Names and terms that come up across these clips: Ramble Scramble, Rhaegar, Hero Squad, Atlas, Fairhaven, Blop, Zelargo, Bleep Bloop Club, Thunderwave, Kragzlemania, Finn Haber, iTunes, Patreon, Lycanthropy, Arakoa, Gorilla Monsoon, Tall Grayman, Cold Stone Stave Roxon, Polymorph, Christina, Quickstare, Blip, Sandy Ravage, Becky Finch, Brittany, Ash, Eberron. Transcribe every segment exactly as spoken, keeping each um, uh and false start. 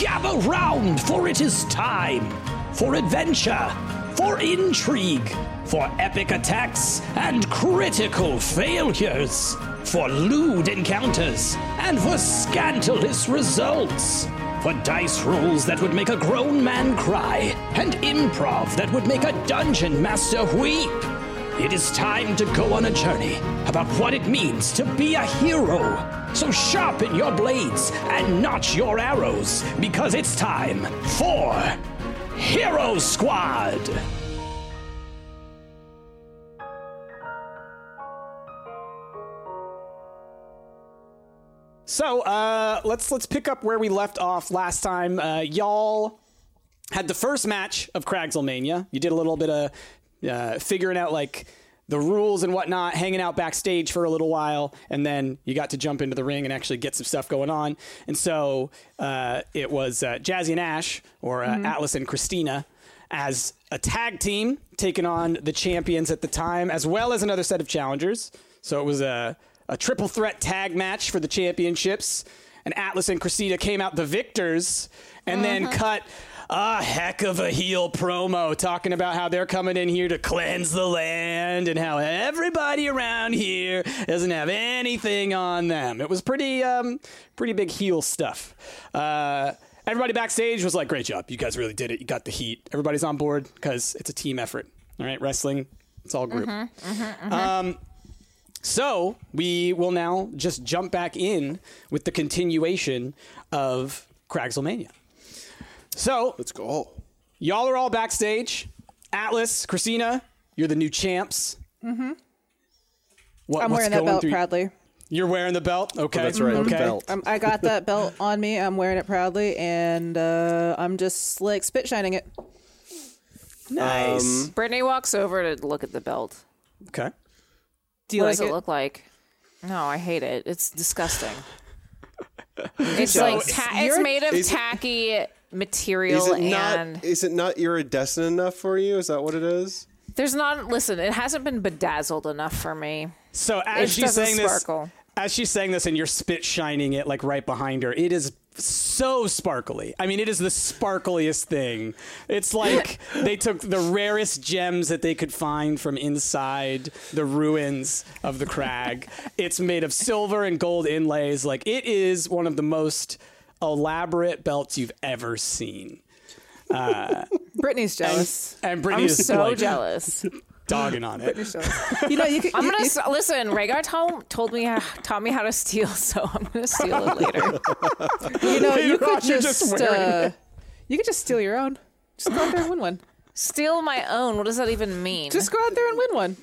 Gather round, for it is time for adventure, for intrigue, for epic attacks and critical failures, for lewd encounters and for scandalous results, for dice rolls that would make a grown man cry and improv that would make a dungeon master weep. It is time to go on a journey about what it means to be a hero. So sharpen your blades and notch your arrows, because it's time for Hero Squad! So, uh, let's let's pick up where we left off last time. Uh, y'all had the first match of Kragzlemania. You did a little bit of uh, figuring out, like, the rules and whatnot, hanging out backstage for a little while, and then you got to jump into the ring and actually get some stuff going on. And so uh, it was uh, Jazzy and Ash, or uh, mm-hmm. Atlas and Christina, as a tag team taking on the champions at the time, as well as another set of challengers. So it was a, a triple threat tag match for the championships, and Atlas and Christina came out the victors and mm-hmm. then cut a heck of a heel promo talking about how they're coming in here to cleanse the land and how everybody around here doesn't have anything on them. It was pretty um, pretty big heel stuff. Uh, everybody backstage was like, great job. You guys really did it. You got the heat. Everybody's on board because it's a team effort. All right, wrestling, it's all group. Mm-hmm, mm-hmm, mm-hmm. Um, so we will now just jump back in with the continuation of Kragzlemania. So let's go. Y'all are all backstage. Atlas, Christina, you're the new champs. Mm-hmm. What, I'm wearing that belt through... proudly. You're wearing the belt? Okay. Oh, that's right. Mm-hmm. Okay. Belt. Um, I got that belt on me. I'm wearing it proudly, and uh, I'm just like spit shining it. Nice. Um, Brittany walks over to look at the belt. Okay. Do you what like does it, it look like? No, I hate it. It's disgusting. It's so like ta- it's made of tacky. It... material. Is it and not, is it not iridescent enough for you? Is that what it is? There's not. Listen, it hasn't been bedazzled enough for me. So as she's saying sparkle. this, as she's saying this, and you're spit shining it like right behind her, it is so sparkly. I mean, it is the sparkliest thing. It's like they took the rarest gems that they could find from inside the ruins of the crag. It's made of silver and gold inlays. Like, it is one of the most elaborate belts you've ever seen. Uh, Brittany's jealous, and, and Brittany I'm is so like, jealous, dogging on it. You know, you could, I'm you, gonna you, st- listen. Rhaegar told, told me how, taught me how to steal, so I'm gonna steal it later. You know, you could just, just uh, you could just steal your own. Just go out there and win one. Steal my own. What does that even mean? Just go out there and win one.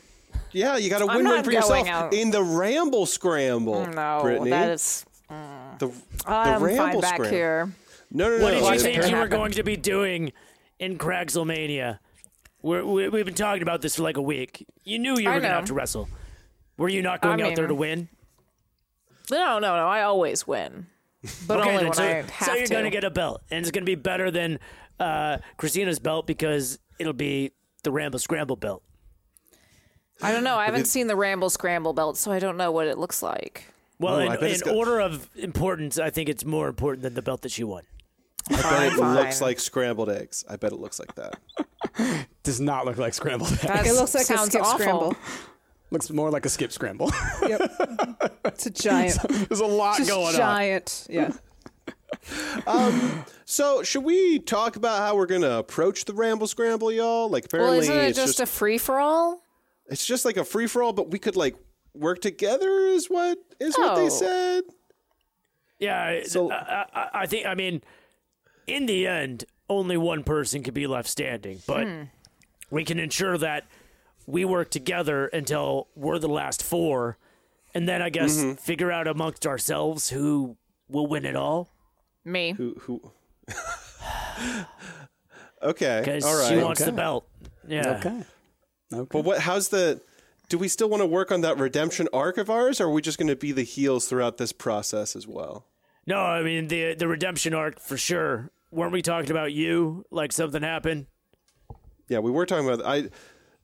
Yeah, you got to win one for yourself out. In the Ramble Scramble. No, Brittany. That is. Mm. The, the I'm Ramble fine back scram. Here. No, no, no. What did no, you think you were happen. going to be doing in Kragzlemania? We're, we, we've been talking about this for like a week. You knew you were going to have to wrestle. Were you not going I out mean, there to win? No, no, no. I always win, but okay, only when so, I have so you're going to get a belt, and it's going to be better than uh, Christina's belt because it'll be the Ramble Scramble belt. I don't know. I haven't seen the Ramble Scramble belt, so I don't know what it looks like. Well, oh, in, in got... order of importance, I think it's more important than the belt that she won. I bet it looks like scrambled eggs. I bet it looks like that. Does not look like scrambled eggs. That's, it looks like a skip awful. Scramble. Looks more like a skip scramble. Yep. It's a giant. There's a lot Just going giant. On. Giant, yeah. um, so should we talk about how we're going to approach the Ramble Scramble, y'all? Like, apparently, well, isn't it it's just, just a free-for-all? It's just like a free-for-all, but we could, like, work together is what is oh. what they said. Yeah, so I, I, I think I mean, in the end, only one person could be left standing, but hmm. we can ensure that we work together until we're the last four, and then I guess mm-hmm. figure out amongst ourselves who will win it all. Me. Who? who... okay. Because right. she wants okay. the belt. Yeah. Okay. Okay. But what? How's the? Do we still want to work on that redemption arc of ours, or are we just going to be the heels throughout this process as well? No, I mean, the the redemption arc for sure. Weren't we talking about you? Like something happened? Yeah, we were talking about... I.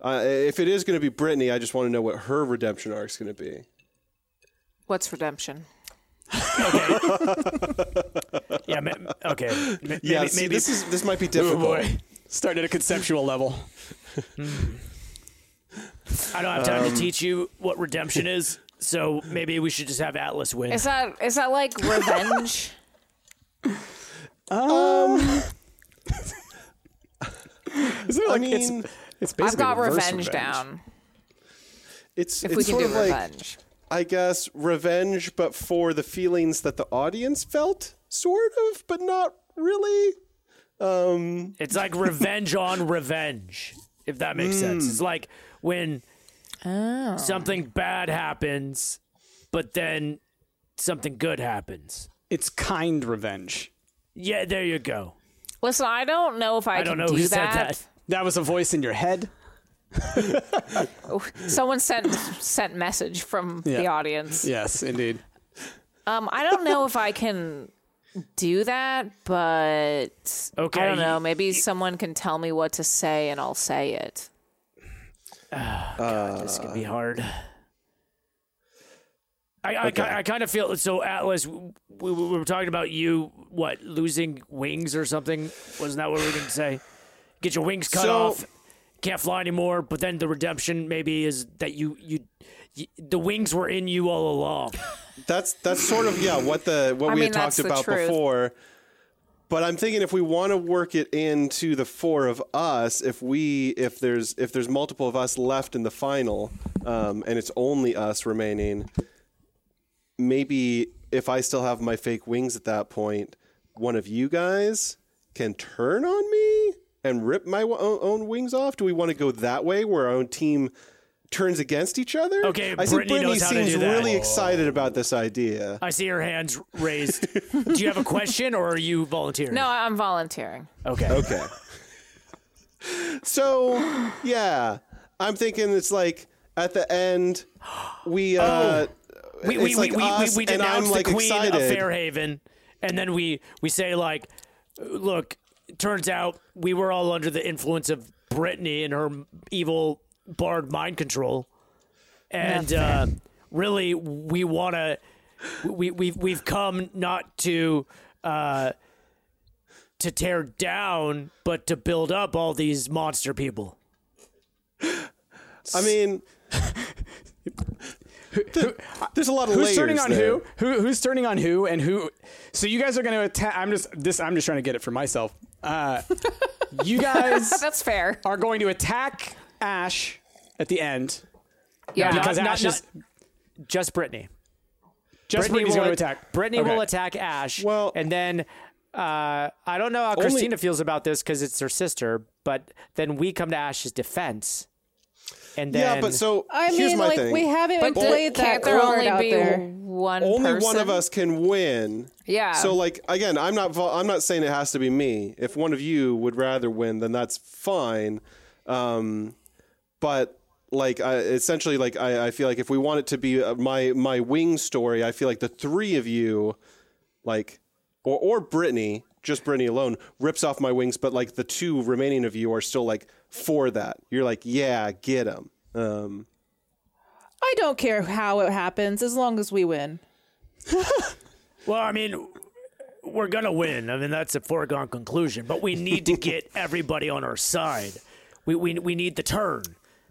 Uh, if it is going to be Brittany, I just want to know what her redemption arc is going to be. What's redemption? Okay. yeah. Ma- okay. Ma- yeah. Maybe, see, maybe this is this might be difficult. Oh boy. Start at a conceptual level. Mm. I don't have time um, to teach you what redemption is, so maybe we should just have Atlas win. Is that is that like revenge? um. Is it like I mean, it's, it's basically I've got revenge, revenge down. It's if it's we can sort do of revenge. Like, I guess revenge, but for the feelings that the audience felt, sort of, but not really. Um, it's like revenge on revenge, if that makes mm. sense. It's like when oh. something bad happens, but then something good happens. It's kind revenge. Yeah, there you go. Listen, I don't know if I, I can do that. I don't know who said that. That was a voice in your head. Someone sent sent message from yeah. the audience. Yes, indeed. Um, I don't know if I can do that, but okay. I don't know. Maybe you, someone can tell me what to say, and I'll say it. Oh, God, uh, this could be hard. I, okay. I, I kind of feel so. Atlas, we, we were talking about you. What, losing wings or something? Wasn't that what we were going to say? Get your wings cut so, off, can't fly anymore. But then the redemption maybe is that you, you you the wings were in you all along. That's that's sort of yeah what the what I we mean, had talked about before. But I'm thinking if we want to work it into the four of us, if we if there's if there's multiple of us left in the final, um, and it's only us remaining. Maybe if I still have my fake wings at that point, one of you guys can turn on me and rip my w- own wings off. Do we want to go that way where our own team turns against each other? Okay, I Brittany, Brittany seems really excited about this idea. I see her hands raised. Do you have a question or are you volunteering? No, I'm volunteering. Okay. Okay. So, yeah, I'm thinking it's like at the end, we... Uh, oh. We we, like we, we we denounce the like queen excited. of Fairhaven, and then we, we say, like, look, turns out we were all under the influence of Brittany and her evil barred mind control, and uh, really we want to we we've we've come not to uh, to tear down, but to build up all these monster people. I mean. Who, who, there's a lot of who's layers turning on there. Who? who who's turning on who and who so you guys are going to attack. I'm just this I'm just trying to get it for myself. Uh, you guys that's fair are going to attack Ash at the end. Yeah, because not, Ash not, is not, just Brittany just Brittany Brittany's going to attack Brittany okay. will attack Ash well and then uh, I don't know how only, Christina feels about this because it's her sister, but then we come to Ash's defense. And then, yeah, but so I here's mean, my like, thing. We haven't but played that there only out be there. One only person? One of us can win. Yeah. So like again, I'm not I'm not saying it has to be me. If one of you would rather win, then that's fine. Um, but like I, essentially, like I, I feel like if we want it to be my my wing story, I feel like the three of you, like or or Brittany, just Brittany alone, rips off my wings. But like the two remaining of you are still like. For that, you're like, yeah, get him. Um, I don't care how it happens as long as we win. Well, I mean, we're gonna win. I mean, that's a foregone conclusion. But we need to get everybody on our side. We we we need the turn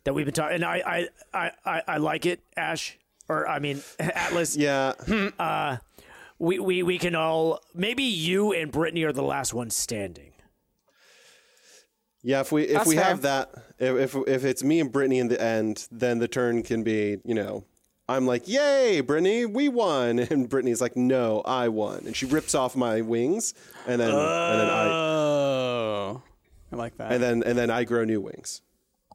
that we've been talking. And I I, I I like it, Ash. Or I mean, Atlas. Yeah. Uh, we we we can all. Maybe you and Brittany are the last ones standing. Yeah, if we if That's we fair. have that, if, if if it's me and Brittany in the end, then the turn can be, you know, I'm like, yay, Brittany, we won. And Brittany's like, no, I won. And she rips off my wings. And then, oh. and then I. Oh, I like that. And then and then I grow new wings.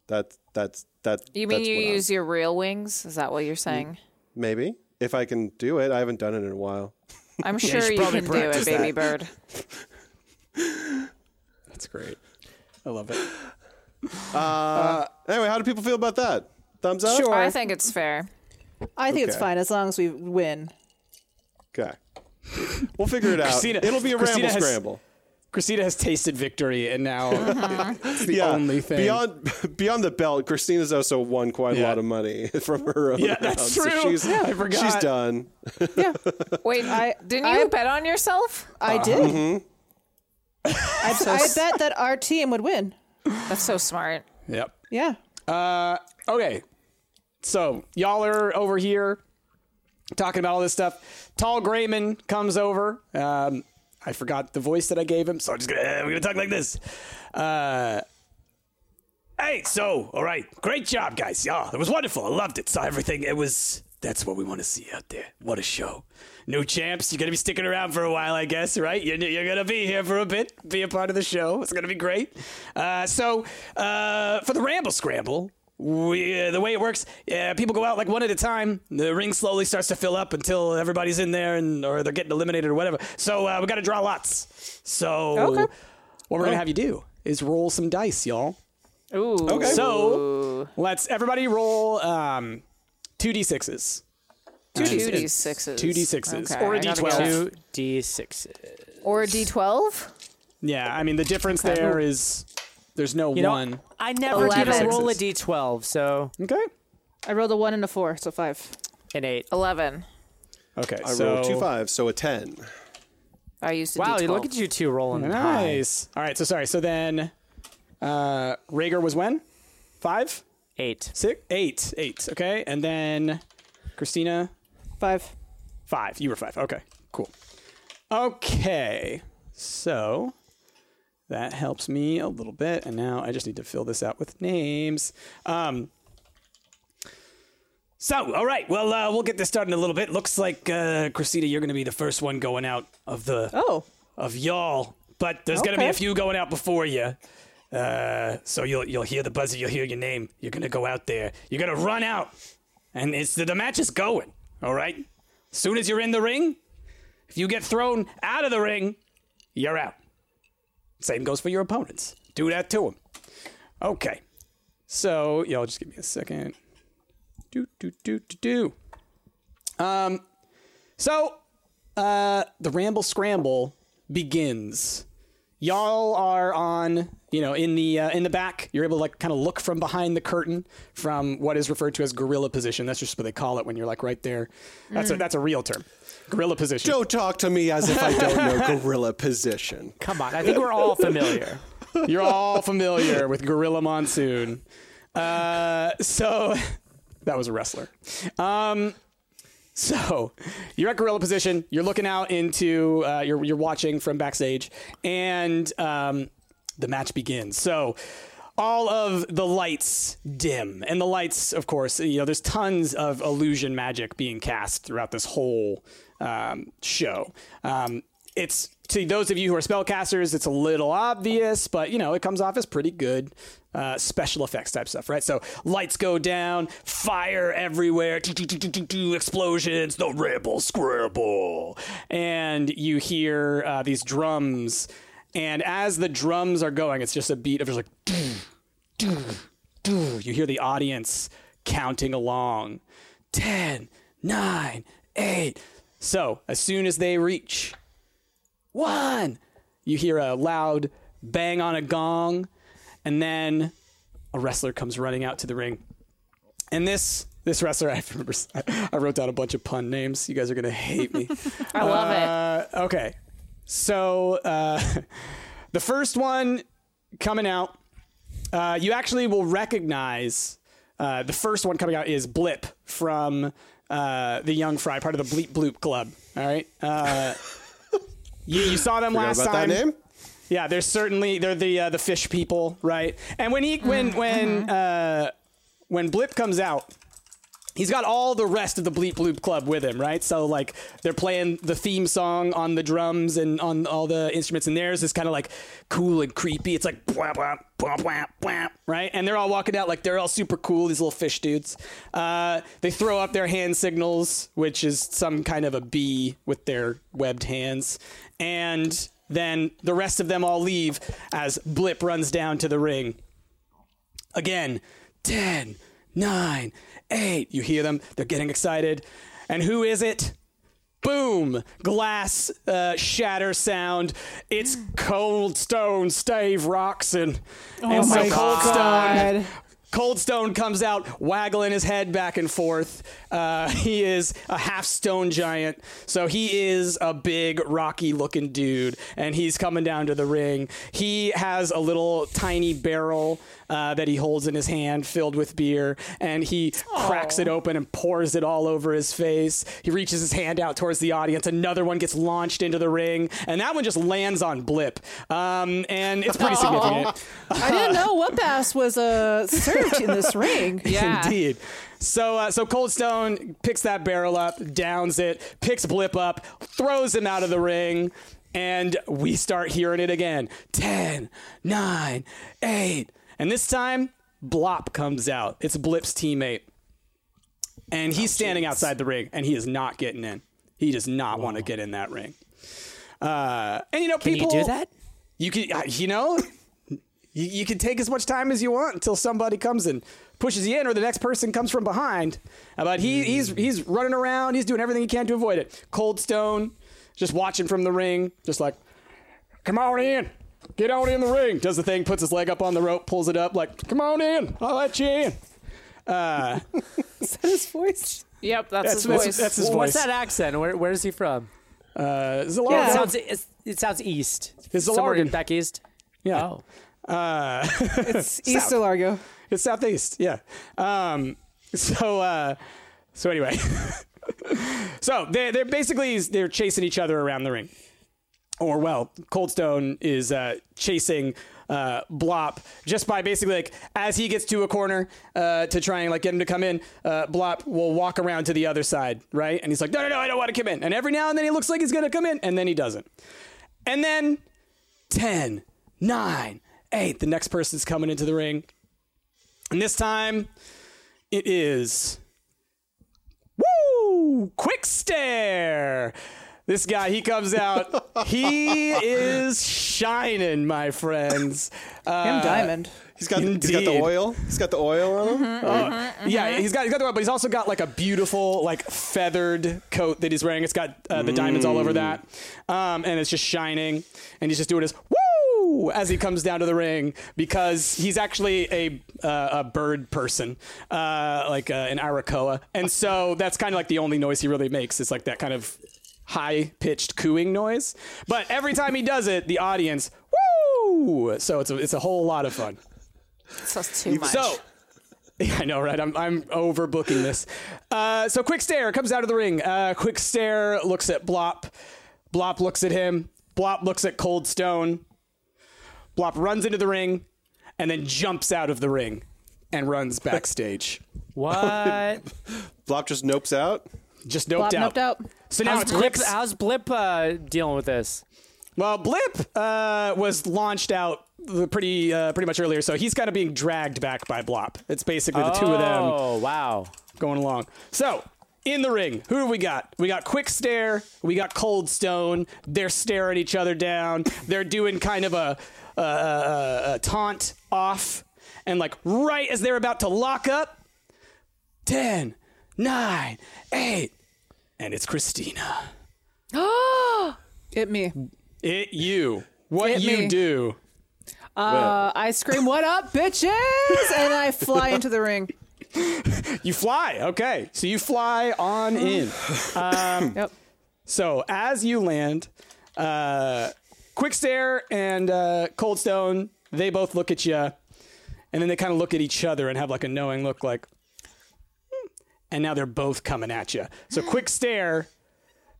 That, that's, that, you mean that's you use I'm, your real wings? Is that what you're saying? Maybe. If I can do it. I haven't done it in a while. I'm sure yeah, you, you can do it, baby bird. That's great. I love it. Uh, uh, anyway, how do people feel about that? Thumbs up? Sure. I think it's fair. I think okay. it's fine as long as we win. Okay. We'll figure it out. Christina, It'll be a Christina ramble has, scramble. Christina has tasted victory, and now uh-huh. it's the yeah. only thing. Beyond beyond the belt, Christina's also won quite yeah. a lot of money from her own. Yeah, that's round. True. So she's, yeah, I forgot. She's done. Yeah. Wait, I, didn't you I, bet on yourself? I did. Mm-hmm. I, so I bet that our team would win. That's so smart. Yep. Yeah. Uh, okay. So y'all are over here talking about all this stuff. Tall Grayman comes over. Um, I forgot the voice that I gave him, so I'm just gonna uh, we're gonna talk like this. Uh, hey, so all right, great job, guys. Yeah, it was wonderful. I loved it. Saw everything. It was. That's what we want to see out there. What a show. New champs, you're going to be sticking around for a while, I guess, right? You're, you're going to be here for a bit, be a part of the show. It's going to be great. Uh, so uh, for the Ramble Scramble, we, uh, the way it works, uh, people go out like one at a time. The ring slowly starts to fill up until everybody's in there and or they're getting eliminated or whatever. So uh, we got to draw lots. So okay. what we're going to have you do is roll some dice, y'all. Ooh. Okay. So let's everybody roll... Um, Two D sixes. Two D sixes. Two D sixes. Okay, or a D twelve. Two D sixes. Or a D twelve? Yeah, I mean, the difference okay. there is there's no you one. Know, I never did roll a D twelve, so... Okay. I rolled a one and a four, so five. And eight. Eleven. Okay, I so... rolled two fives, so a ten. I used a wow, D twelve. Wow, look at you two rolling. Nice. High. All right, so sorry. So then uh, Rhaegar was when? Five? Eight. Six? Eight. Eight. Okay. And then Christina? Five. Five. You were five. Okay. Cool. Okay. So that helps me a little bit. And now I just need to fill this out with names. Um, so, all right. Well, uh, we'll get this started in a little bit. Looks like, uh, Christina, you're going to be the first one going out of the... Oh. Of y'all. But there's okay. going to be a few going out before you. Uh, so you'll you'll hear the buzzer, you'll hear your name. You're gonna go out there. You're gonna run out, and it's the, the match is going. All right. As soon as you're in the ring, if you get thrown out of the ring, you're out. Same goes for your opponents. Do that to them. Okay. So y'all just give me a second. Do do do do do. Um. So, uh, the Ramble Scramble begins. Y'all are on, you know, in the uh, in the back. You're able to like kind of look from behind the curtain from what is referred to as gorilla position. That's just what they call it when you're like right there. That's mm. a, that's a real term, gorilla position. Don't talk to me as if I don't know gorilla position. Come on, I think we're all familiar. You're all familiar with Gorilla Monsoon. Uh, so that was a wrestler. Um, So, you're at gorilla position, you're looking out into, uh, you're you're watching from backstage, and um, the match begins. So, all of the lights dim, and the lights, of course, you know, there's tons of illusion magic being cast throughout this whole um, show. Um, it's, to those of you who are spellcasters, it's a little obvious, but, you know, it comes off as pretty good. Uh, special effects type stuff, right? So lights go down, fire everywhere, explosions, the Ramble Scramble. And you hear uh, these drums. And as the drums are going, it's just a beat of just like, doo, doo, doo. You hear the audience counting along. ten, nine, eight. So as soon as they reach one, you hear a loud bang on a gong. And then a wrestler comes running out to the ring. And this this wrestler, I remember, I wrote down a bunch of pun names. You guys are going to hate me. I uh, love it. Okay. So uh, the first one coming out, uh, you actually will recognize uh, the first one coming out is Blip from uh, the Young Fry, part of the Bleep Bloop Club. All right. Uh, you, you saw them last about time. That name? Yeah, they're certainly they're the uh, the fish people, right? And when he when when uh, when Blip comes out, he's got all the rest of the Bleep Bloop Club with him, right? So like they're playing the theme song on the drums and on all the instruments, and theirs is kind of like cool and creepy. It's like blah blah blah blah blah, right? And they're all walking out like they're all super cool. These little fish dudes. Uh, they throw up their hand signals, which is some kind of a bee with their webbed hands, and then the rest of them all leave as Blip runs down to the ring. Again, ten, nine, eight. You hear them. They're getting excited. And who is it? Boom! Glass uh, shatter sound. It's Cold Stone Stave Roxon. Oh and my so Cold God. Stone, Cold Stone comes out waggling his head back and forth. Uh, he is a half stone giant, so he is a big rocky looking dude, and he's coming down to the ring. He has a little tiny barrel Uh, that he holds in his hand filled with beer, and he Aww. cracks it open and pours it all over his face. He reaches his hand out towards the audience. Another one gets launched into the ring, and that one just lands on Blip. Um, and it's pretty Aww. significant. I didn't know what bass was uh, served in this ring. Yeah. Indeed. So uh, so Cold Stone picks that barrel up, downs it, picks Blip up, throws him out of the ring, and we start hearing it again. ten, nine, eight And this time, Blop comes out. It's Blip's teammate. And he's oh, standing geez. outside the ring, and he is not getting in. He does not Whoa. want to get in that ring. Uh, and, you know, can people... Can you do that? You can, uh, you know, you, you can take as much time as you want until somebody comes and pushes you in, or the next person comes from behind. But he, mm. he's, he's running around. He's doing everything he can to avoid it. Cold Stone, just watching from the ring, just like, come on in. Get on in the ring. Does the thing, puts his leg up on the rope, pulls it up, like, come on in. I'll let you in. Uh, Is that his voice? Yep, that's, that's his voice. That's, that's his well, voice. What's that accent? Where, where is he from? Uh, Zelargo. Yeah, it sounds, it, it sounds east. It's Zelargo. Back east? Yeah. Oh. Uh, it's east Zelargo. It's southeast, yeah. Um, so, uh, so anyway. so they, they're basically, they're chasing each other around the ring. Or, well, Cold Stone is uh, chasing uh, Blop just by basically, like, as he gets to a corner uh, to try and, like, get him to come in, uh, Blop will walk around to the other side, right? And he's like, no, no, no, I don't want to come in. And every now and then he looks like he's going to come in, and then he doesn't. And then ten, nine, eight, the next person's coming into the ring. And this time it is, woo, Quickstare! This guy, he comes out. He is shining, my friends. Uh, Him diamond. He's got, he's got the oil. He's got the oil on him. Mm-hmm, oh, mm-hmm, yeah, mm-hmm. he's got he's got the oil, but he's also got like a beautiful like feathered coat that he's wearing. It's got uh, the mm. diamonds all over that, um, and it's just shining. And he's just doing his woo as he comes down to the ring because he's actually a uh, a bird person, uh, like uh, an Arakoa, and so that's kind of like the only noise he really makes. It's like that kind of high-pitched cooing noise, but every time he does it, the audience woo! So it's a, it's a whole lot of fun. That's too much. So I know, right? I'm I'm overbooking this. Uh, so Quickstare comes out of the ring. Uh, Quickstare looks at Blop. Blop looks at him. Blop looks at Cold Stone. Blop runs into the ring, and then jumps out of the ring, and runs backstage. What? Blop just nopes out. Just noped out. noped out. So now how's it's Blip, how's Blip uh, dealing with this? Well, Blip uh, was launched out pretty uh, pretty much earlier, so he's kind of being dragged back by Blop. It's basically the oh, two of them. Oh wow, going along. So in the ring, who do we got? We got Quickstare. We got Cold Stone. They're staring each other down. They're doing kind of a, a, a, a taunt off, and like right as they're about to lock up, ten. Nine, eight, and it's Christina. Oh, it me. It you. What it you me. do? Uh, well. I scream, "What up, bitches!" and I fly into the ring. You fly, okay? So you fly on in. Um, yep. So as you land, uh, Quickstare and uh, Cold Stone, they both look at you, and then they kind of look at each other and have like a knowing look, like. And now they're both coming at you. So Quickstare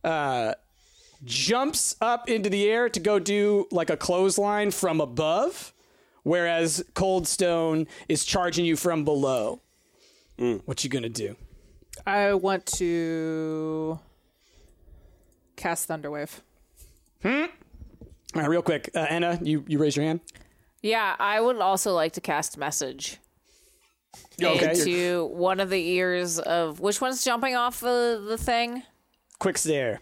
uh, jumps up into the air to go do like a clothesline from above, whereas Cold Stone is charging you from below. Mm. What you gonna do? I want to cast Thunderwave. Hmm? All right, real quick. Uh, Anna, you, you raise your hand? Yeah, I would also like to cast Message. Okay, into you're... one of the ears of... Which one's jumping off the, the thing? Quickstare.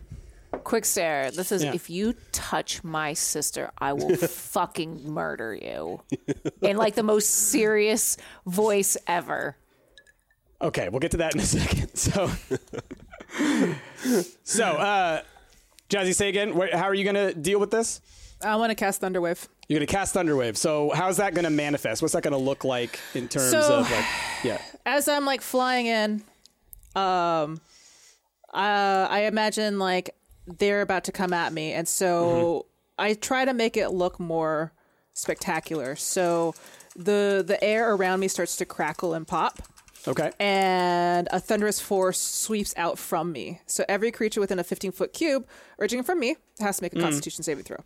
Quickstare. This is, yeah. If you touch my sister, I will fucking murder you. In, like, the most serious voice ever. Okay, we'll get to that in a second. So, So, uh, Jazzy, say again, wh- how are you going to deal with this? I want to cast Thunderwave. You're going to cast Thunderwave. So how's that going to manifest? What's that going to look like in terms so, of, like, yeah. As I'm, like, flying in, um, uh, I imagine, like, they're about to come at me. And so mm-hmm. I try to make it look more spectacular. So the the air around me starts to crackle and pop. Okay. And a thunderous force sweeps out from me. So every creature within a fifteen-foot cube raging from me has to make a mm. Constitution saving throw.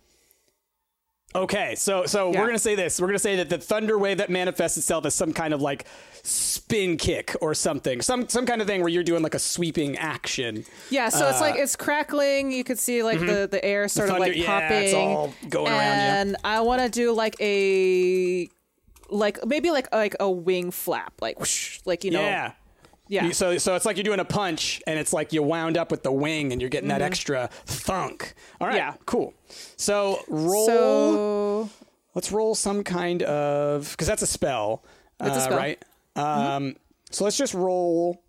Okay, so so yeah. we're going to say this. We're going to say that the thunder wave that manifests itself as some kind of, like, spin kick or something. Some some kind of thing where you're doing, like, a sweeping action. Yeah, so uh, it's, like, it's crackling. You can see, like, mm-hmm. the, the air sort the thunder, of, like, yeah, popping. It's all going around you. And I want to do, like, a... Like maybe like like a wing flap, like whoosh, like you know, yeah, yeah. So so it's like you're doing a punch, and it's like you wound up with the wing, and you're getting mm-hmm. that extra thunk. All right, yeah. Cool. So roll. So... Let's roll some kind of because that's a spell, it's uh, a spell. Right? Um, mm-hmm. So let's just roll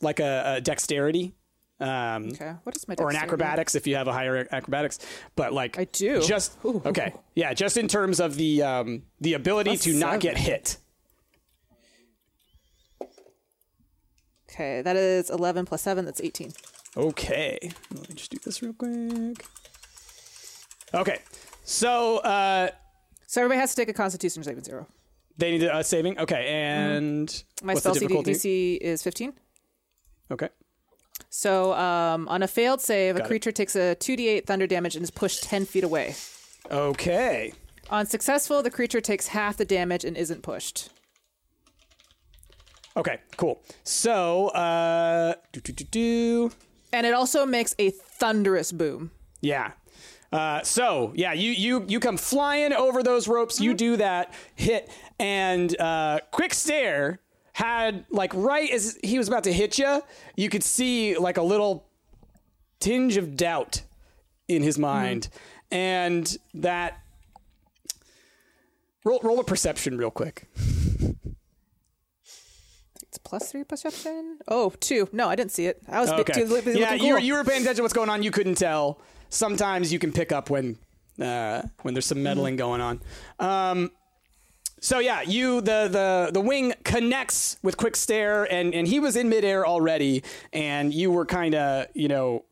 like a, a dexterity. Um, okay. What is my dexterity? Or an acrobatics if you have a higher acrobatics, but like I do. Just Ooh. Okay, yeah. Just in terms of the um, the ability Plus to seven. Not get hit. Okay, that is eleven plus seven. That's eighteen. Okay, let me just do this real quick. Okay, so uh, so everybody has to take a Constitution saving zero. They need a uh, saving. Okay, and mm-hmm. my what's spell the D C is fifteen. Okay. So um, on a failed save, Got a creature it. Takes a two d eight thunder damage and is pushed ten feet away. Okay. On successful, the creature takes half the damage and isn't pushed. Okay, cool. So, uh... Doo-doo-doo-doo. And it also makes a thunderous boom. Yeah. Uh, so, yeah, you, you, you come flying over those ropes, mm-hmm. you do that hit, and uh, Quickstare... had, like, right as he was about to hit you, you could see, like, a little tinge of doubt in his mind. Mm-hmm. And that... Roll, roll a perception real quick. It's plus three perception? Oh, two. No, I didn't see it. I was okay. too, looking Yeah, cool. you, were, you were paying attention to what's going on. You couldn't tell. Sometimes you can pick up when uh, when there's some meddling mm-hmm. going on. Um... So yeah, you the, the, the wing connects with Quickstare, and, and he was in midair already, and you were kind of you know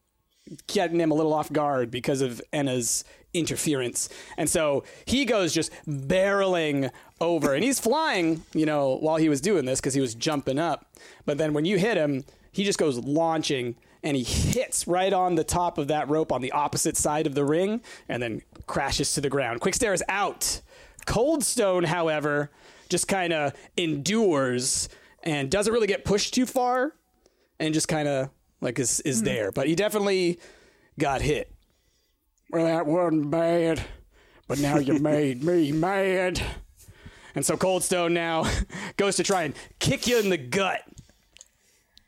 getting him a little off guard because of Enna's interference, and so he goes just barreling over, and he's flying you know while he was doing this because he was jumping up, but then when you hit him, he just goes launching. And he hits right on the top of that rope on the opposite side of the ring, and then crashes to the ground. Quickstare is out. Cold Stone, however, just kind of endures and doesn't really get pushed too far, and just kind of like is is mm. there. But he definitely got hit. Well, that wasn't bad, but now you made me mad. And so Cold Stone now goes to try and kick you in the gut.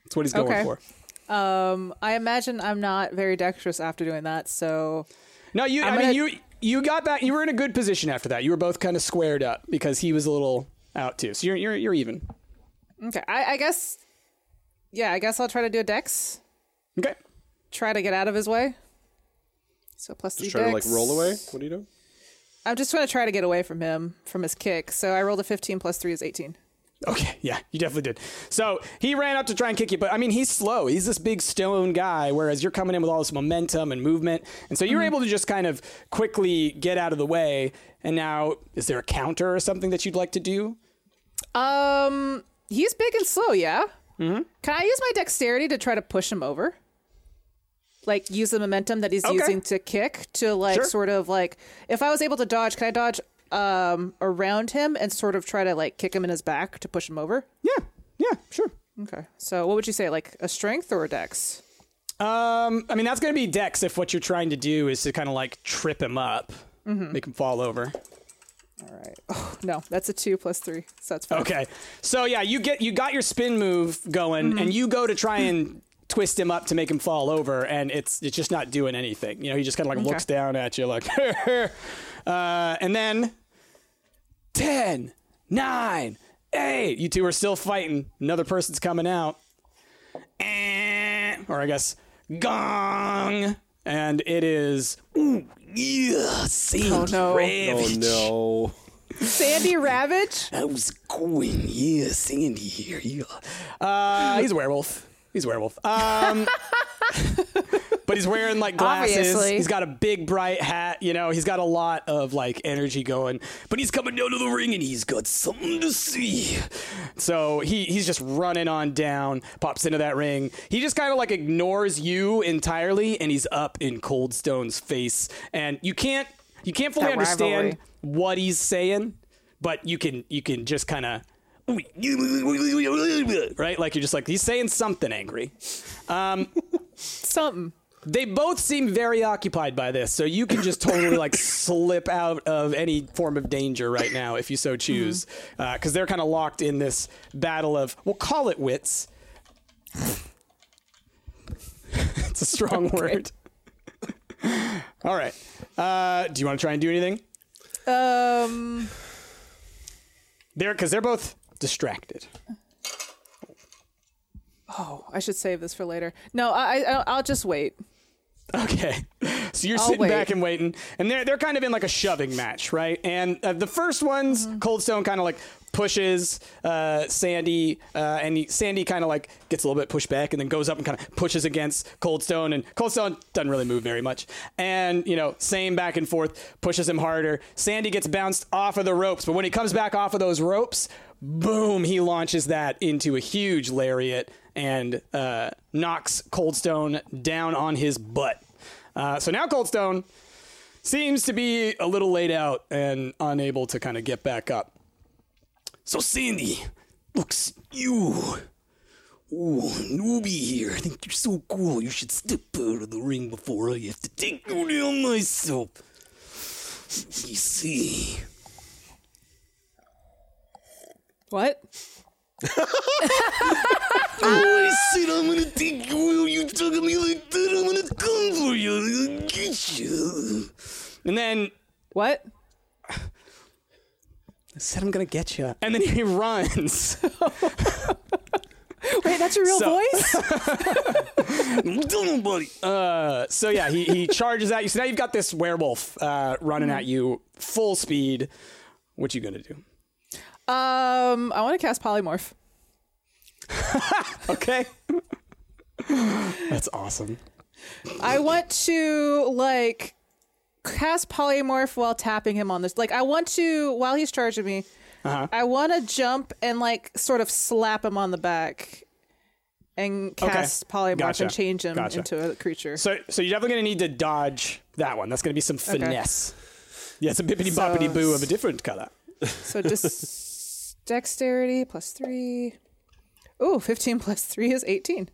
That's what he's going okay. for. Um, I imagine I'm not very dexterous after doing that, so... No, you. I'm I mean, gonna... you you got back... You were in a good position after that. You were both kind of squared up because he was a little out, too. So you're you're, you're even. Okay, I, I guess... Yeah, I guess I'll try to do a dex. Okay. Try to get out of his way. So plus just three dex. Just try to, like, roll away? What do you do? I'm just going to try to get away from him, from his kick. So I rolled a fifteen plus three is eighteen. Okay, yeah, you definitely did. So he ran up to try and kick you, but I mean, he's slow. He's this big stone guy, whereas you're coming in with all this momentum and movement. And so you're mm-hmm. able to just kind of quickly get out of the way. And now, is there a counter or something that you'd like to do? Um, he's big and slow, yeah. Mm-hmm. Can I use my dexterity to try to push him over? Like, use the momentum that he's okay. using to kick to, like, sure. sort of, like, if I was able to dodge, can I dodge um around him and sort of try to like kick him in his back to push him over? Yeah, yeah, sure. Okay, so what would you say, like a strength or a dex? Um, I mean, that's going to be dex if what you're trying to do is to kind of like trip him up, mm-hmm. make him fall over. All right. Oh, no, that's a two plus three, so that's fine. Okay, so yeah, you get you got your spin move going, mm-hmm. and you go to try and twist him up to make him fall over, and it's it's just not doing anything. You know, he just kind of like okay. looks down at you like... Uh, and then ten, nine, eight, you two are still fighting. Another person's coming out. And, or I guess Gong! And it is... Ooh, yeah, Sandy oh, no. Ravage. Oh, no. Sandy Ravage? I was going, yeah, Sandy here, yeah. Uh, he's a werewolf. He's a werewolf. Um... But he's wearing like glasses. Obviously. He's got a big bright hat. You know, he's got a lot of like energy going, but he's coming down to the ring and he's got something to see. So he, he's just running on down, pops into that ring. He just kind of like ignores you entirely. And he's up in Cold Stone's face. And you can't, you can't fully that understand rivalry. What he's saying, but you can, you can just kind of, right? Like you're just like, he's saying something angry. Um, Something. They both seem very occupied by this, so you can just totally like slip out of any form of danger right now if you so choose, because mm-hmm. uh, they're kind of locked in this battle of, we'll call it wits. It's a strong okay. word. All right. Uh, do you want to try and do anything? Um. They're because they're both distracted. Oh, I should save this for later. No, I, I, I'll just wait. Okay. So you're I'll sitting wait. back and waiting. And they're, they're kind of in like a shoving match, right? And uh, the first one's mm-hmm. Cold Stone kind of like pushes uh, Sandy. Uh, and he, Sandy kind of like gets a little bit pushed back and then goes up and kind of pushes against Cold Stone. And Cold Stone doesn't really move very much. And, you know, same back and forth, pushes him harder. Sandy gets bounced off of the ropes. But when he comes back off of those ropes, boom, he launches that into a huge lariat. And uh, knocks Cold Stone down on his butt. Uh, so now Cold Stone seems to be a little laid out and unable to kind of get back up. So Sandy, looks you, ooh, newbie here. I think you're so cool. You should step out of the ring before I have to take you down myself. You see, what? Oh, I said I'm gonna take you. You talk to me like that, I'm gonna come for you. I'm gonna get you. And then what? I said I'm gonna get you. And then he runs. Wait, that's your real so, voice? Don't nobody. Uh, so yeah, he he charges at you. So now you've got this werewolf uh, running mm-hmm. at you full speed. What you gonna do? Um, I want to cast polymorph. Okay. That's awesome. I want to like cast polymorph while tapping him on this. Like I want to, while he's charging me, uh-huh. I want to jump and like sort of slap him on the back and cast okay. polymorph gotcha. and change him gotcha. into a creature. So, so you're definitely going to need to dodge that one. That's going to be some finesse. Okay. Yeah. It's a bippity boppity boo so, of a different color. So just dexterity plus three. Ooh, fifteen plus three is eighteen.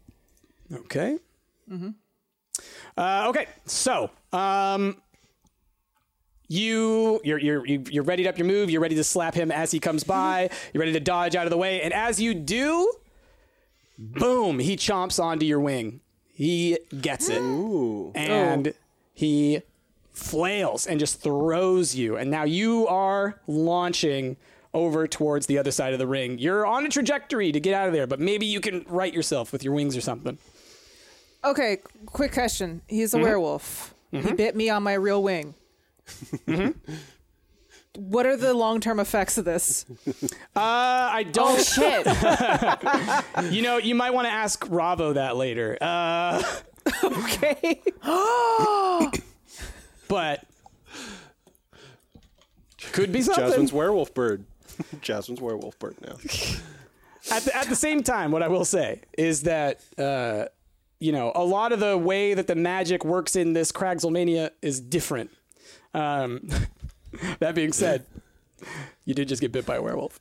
Okay. Mm-hmm. Uh, okay. So, um, you, you're, you're, you're readied up your move. You're ready to slap him as he comes by. You're ready to dodge out of the way. And as you do, boom, he chomps onto your wing. He gets it. Ooh. And oh. he flails and just throws you. And now you are launching over towards the other side of the ring. You're on a trajectory to get out of there, but maybe you can right yourself with your wings or something. Okay, quick question. He's a mm-hmm. werewolf. Mm-hmm. He bit me on my real wing. Mm-hmm. What are the long-term effects of this? Uh, I don't... Oh, shit. You know, you might want to ask Ravo that later. Uh... Okay. But could be something. Jasmine's werewolf bird. Jasmine's werewolf bird now. At the, at the same time, what I will say is that, uh, you know, a lot of the way that the magic works in this Kragzlemania is different. Um, that being said, you did just get bit by a werewolf.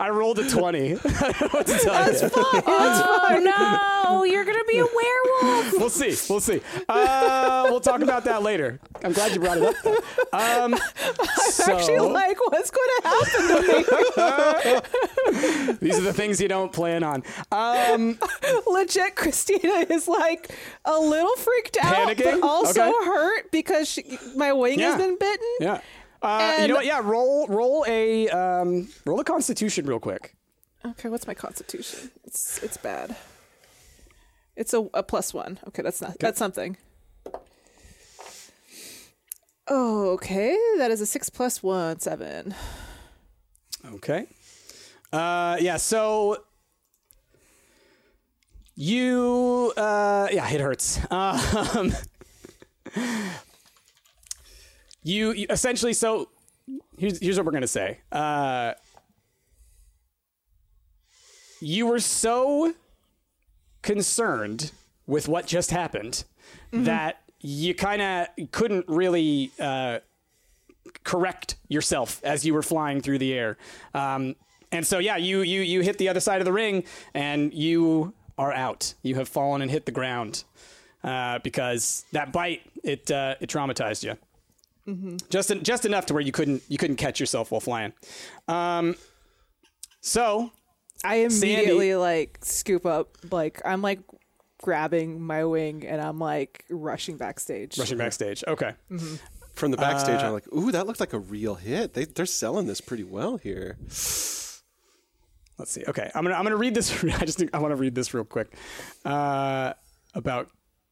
I rolled a twenty. That's fun. Oh no, you're gonna be a werewolf. We'll see. We'll see. Uh, we'll talk about that later. I'm glad you brought it up. Um, I'm so... actually like, what's going to happen to me? These are the things you don't plan on. Um, Legit, Christina is like a little freaked out, panicking? But also okay. hurt because she, my wing yeah. has been bitten. Yeah. Uh, you know what? Yeah, roll roll a um, roll a Constitution real quick. Okay, what's my Constitution? It's it's bad. It's a, a plus one. Okay, that's not okay. That's something. Oh, okay. That is a six plus one, seven. Okay. Uh, yeah, so you, uh, yeah, it hurts. Um, you, you essentially, so here's, here's what we're going to say. Uh, you were so concerned with what just happened mm-hmm. that you kind of couldn't really uh, correct yourself as you were flying through the air. Um, and so, yeah, you, you, you hit the other side of the ring and you are out. You have fallen and hit the ground uh, because that bite, it uh, it traumatized you. Mm-hmm. Just en- just enough to where you couldn't you couldn't catch yourself while flying. Um, so I immediately Sandy, like scoop up, like I'm like grabbing my wing and I'm like rushing backstage. Rushing backstage. Okay. Mm-hmm. From the backstage, uh, I'm like, ooh, that looked like a real hit. They they're selling this pretty well here. Let's see. Okay, I'm gonna I'm gonna read this. I just think I want to read this real quick uh, about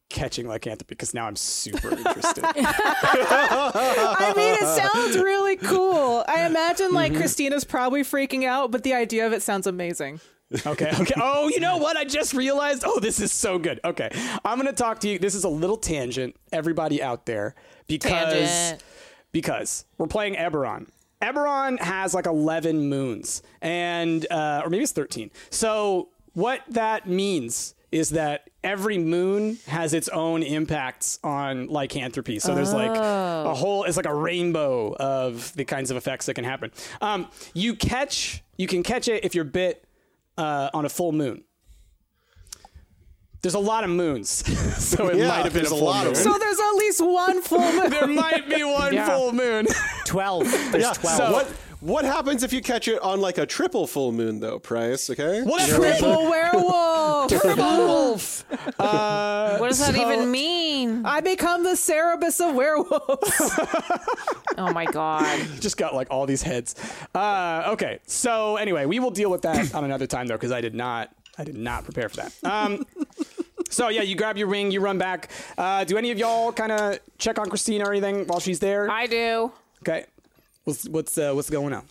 catching lycanthropy because now I'm super interested. I mean, it sounds really cool. I imagine like mm-hmm. Christina's probably freaking out, but the idea of it sounds amazing. Okay. Okay. Oh, you know what? I just realized. Oh, this is so good. Okay, I'm gonna talk to you. This is a little tangent, everybody out there, because tangent. because we're playing Eberron. Eberron has like eleven moons, and uh, or maybe it's thirteen. So what that means is that every moon has its own impacts on lycanthropy. So oh. there's like a whole, it's like a rainbow of the kinds of effects that can happen. Um, you catch, you can catch it if you're bit uh, on a full moon. There's a lot of moons, so it yeah, might have been a full lot moon. Of so there's at least one full moon. There might be one yeah. full moon. twelve. There's yeah. twelve. So what, what happens if you catch it on like a triple full moon, though, Price? Okay. What a triple werewolf? Triple wolf. Uh, what does that so, even mean? I become the Cerberus of werewolves. Oh my god! Just got like all these heads. Uh, okay. So anyway, we will deal with that on another time, though, because I did not. I did not prepare for that. Um, so, yeah, you grab your wing, you run back. Uh, do any of y'all kind of check on Christina or anything while she's there? I do. Okay. What's what's uh, what's going on?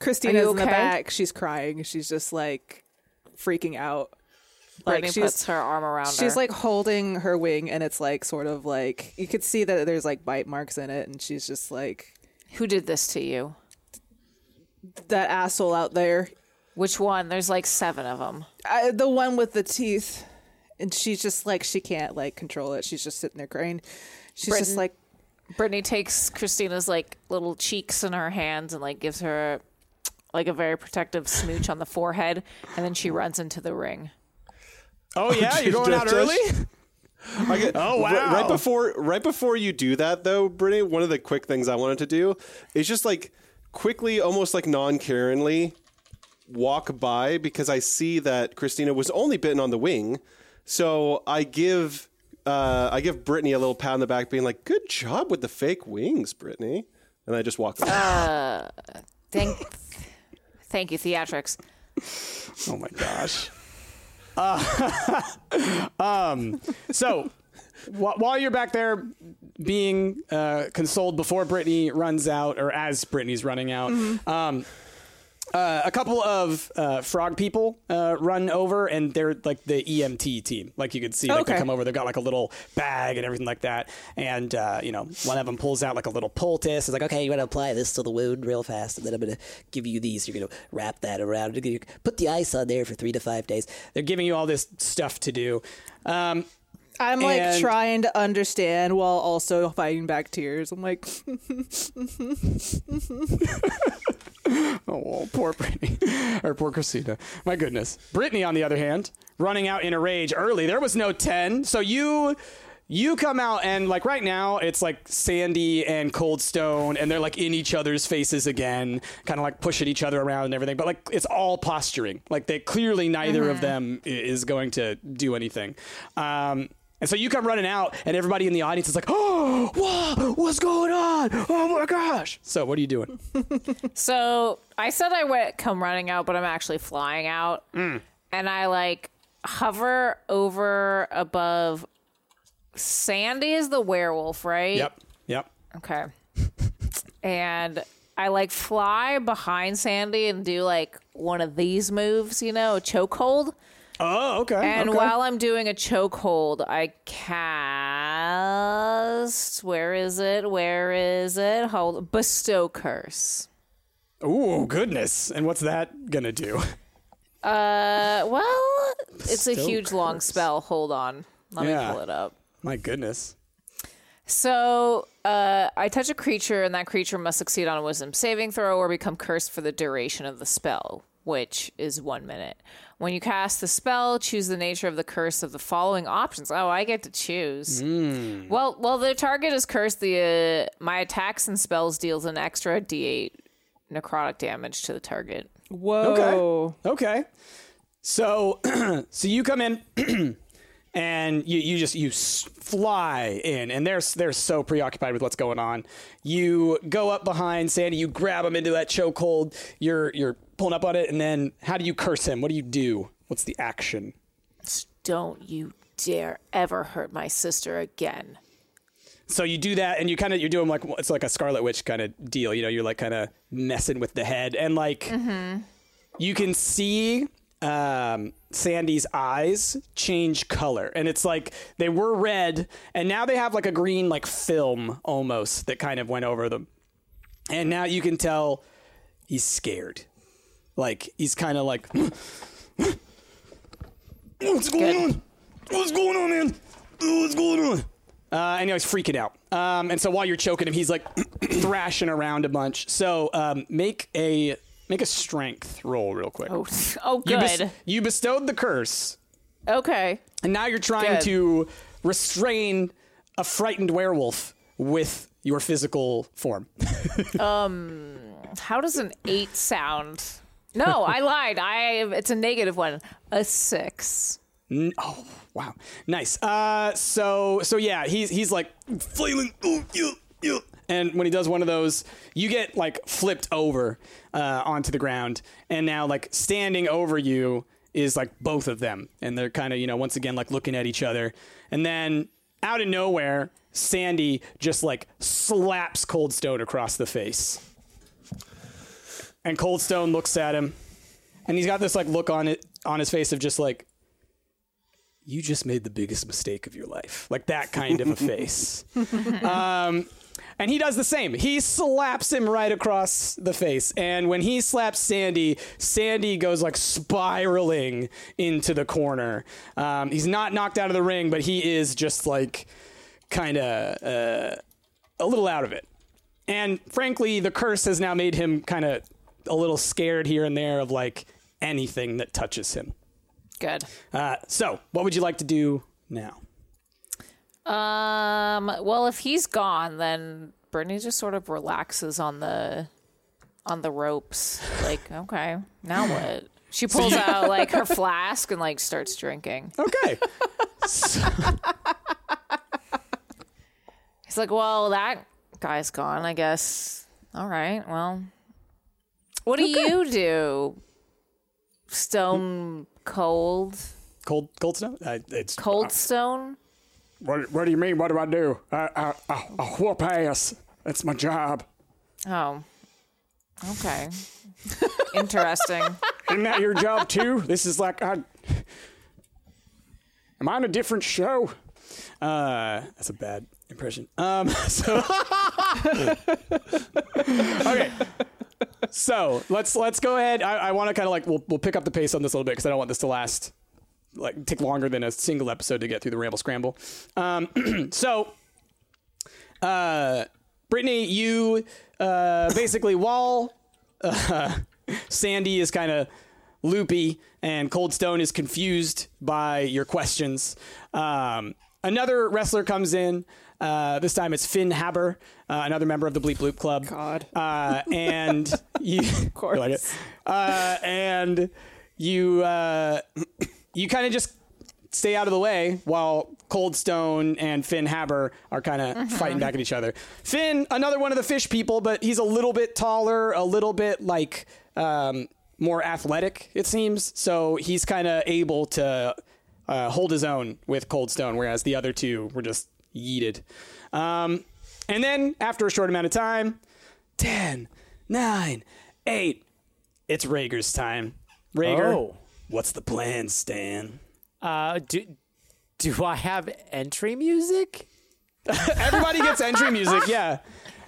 Christina's okay? in the back. She's crying. She's just, like, freaking out. Like, Brittany puts her arm around she's, her. She's, like, holding her wing, and it's, like, sort of, like... You could see that there's, like, bite marks in it, and she's just, like... Who did this to you? That asshole out there. Which one? There's like seven of them. I, the one with the teeth. And she's just like, she can't like control it. She's just sitting there crying. She's Brittany, just like. Brittany takes Christina's like little cheeks in her hands and like gives her like a very protective smooch on the forehead. And then she runs into the ring. Oh yeah? You're going out early? I get, oh wow! Right, right before, right before you do that though, Brittany, one of the quick things I wanted to do is just like quickly, almost like non-caringly walk by because I see that Christina was only bitten on the wing, so I give uh, I give Brittany a little pat on the back, being like, "Good job with the fake wings, Brittany," and I just walk away. Uh, thank, thank you, theatrics. Oh my gosh. Uh, um. So wh- while you're back there being uh, consoled before Brittany runs out, or as Brittany's running out, mm-hmm. um. Uh, a couple of uh, frog people uh, run over, and they're like the E M T team. Like you could see, like, okay. They come over. They've got like a little bag and everything like that. And uh, you know, one of them pulls out like a little poultice. It's like, okay, you want to apply this to the wound real fast, and then I'm going to give you these. You're going to wrap that around. Put the ice on there for three to five days. They're giving you all this stuff to do. Um, I'm like and... trying to understand while also fighting back tears. I'm like. Oh, poor Brittany. Or poor Christina. My goodness. Brittany, on the other hand, running out in a rage early. There was no ten. So you you come out and, like, right now, it's, like, Sandy and Cold Stone, and they're, like, in each other's faces again, kind of, like, pushing each other around and everything. But, like, it's all posturing. Like, they clearly neither mm-hmm. of them is going to do anything. Um And so you come running out, and everybody in the audience is like, oh, whoa, what's going on? Oh, my gosh. So what are you doing? So I said I went come running out, but I'm actually flying out. Mm. And I, like, hover over above Sandy is the werewolf, right? Yep. Yep. Okay. And I like fly behind Sandy and do like one of these moves, you know, a chokehold. Oh, okay. And okay. while I'm doing a chokehold, I cast. Where is it? Where is it? Hold. Bestow Curse. Oh, goodness. And what's that going to do? Uh, well, Bestow it's a huge curse. Long spell. Hold on. Let yeah. me pull it up. My goodness. So uh, I touch a creature, and that creature must succeed on a wisdom saving throw or become cursed for the duration of the spell, which is one minute. When you cast the spell, choose the nature of the curse of the following options. Oh, I get to choose. Mm. Well, well, the target is cursed. The uh, my attacks and spells deals an extra D eight necrotic damage to the target. Whoa. Okay. Okay. So, so you come in. And you, you just, you fly in, and they're, they're so preoccupied with what's going on. You go up behind Sandy, you grab him into that chokehold, you're, you're pulling up on it, and then how do you curse him? What do you do? What's the action? Don't you dare ever hurt my sister again. So you do that, and you kind of, you're doing like, it's like a Scarlet Witch kind of deal, you know, you're like kind of messing with the head, and like, mm-hmm. you can see... Um, Sandy's eyes change color, and it's like they were red, and now they have like a green like film almost that kind of went over them, and now you can tell he's scared. Like he's kind of like, what's going on? What's going on, man? What's going on? Uh, and you know, he's freaking out. Um, and so while you're choking him, he's like thrashing around a bunch. So um, make a. Make a strength roll real quick. Oh, oh good. You, bes- you bestowed the curse. Okay. And now you're trying good. to restrain a frightened werewolf with your physical form. um, how does an eight sound? No, I lied. I it's a negative one. A six. N- oh, wow. Nice. Uh, so so yeah, he's he's like flailing. Ooh, yeah, yeah. And when he does one of those, you get like flipped over uh, onto the ground. And now like standing over you is like both of them. And they're kind of, you know, once again, like looking at each other. And then out of nowhere, Sandy just like slaps Cold Stone across the face. And Cold Stone looks at him, and he's got this like look on it on his face of just like, you just made the biggest mistake of your life. Like that kind of a face. Um And he does the same. He slaps him right across the face. And when he slaps Sandy, Sandy goes like spiraling into the corner. Um, he's not knocked out of the ring, but he is just like kind of uh, a little out of it. And frankly, the curse has now made him kind of a little scared here and there of like anything that touches him. Good. Uh, so what would you like to do now? Um, well, if he's gone, then Brittany just sort of relaxes on the, on the ropes. Like, okay, now what? She pulls out like her flask and like starts drinking. Okay. So... He's like, well, that guy's gone, I guess. All right. Well, what do okay. you do? Stone cold. Cold, cold stone. Uh, it's cold uh, stone. What, what do you mean? What do I do? I, I, I, I whoop ass. That's my job. Oh. Okay. Interesting. Isn't that your job, too? This is like, I... am I on a different show? Uh, that's a bad impression. Um, so... okay. So, let's let's go ahead. I, I want to kind of like, we'll, we'll pick up the pace on this a little bit, because I don't want this to last... like take longer than a single episode to get through the Ramble Scramble. Um, so, uh, Brittany, you, uh, basically while, uh, Sandy is kind of loopy and Cold Stone is confused by your questions. Um, another wrestler comes in, uh, this time it's Finn Haber, uh, another member of the Bleep Bloop Club. God. Uh, and you, of course. You like it. Uh, and you, uh, you kind of just stay out of the way while Cold Stone and Finn Haber are kind of mm-hmm. fighting back at each other. Finn, another one of the fish people, but he's a little bit taller, a little bit like um, more athletic, it seems. So he's kind of able to uh, hold his own with Cold Stone, whereas the other two were just yeeted. Um, and then after a short amount of time, ten, nine, eight, it's Rhaegar's time. Rhaegar, oh. What's the plan, Stan? Uh, do do I have entry music? Everybody gets entry music, yeah.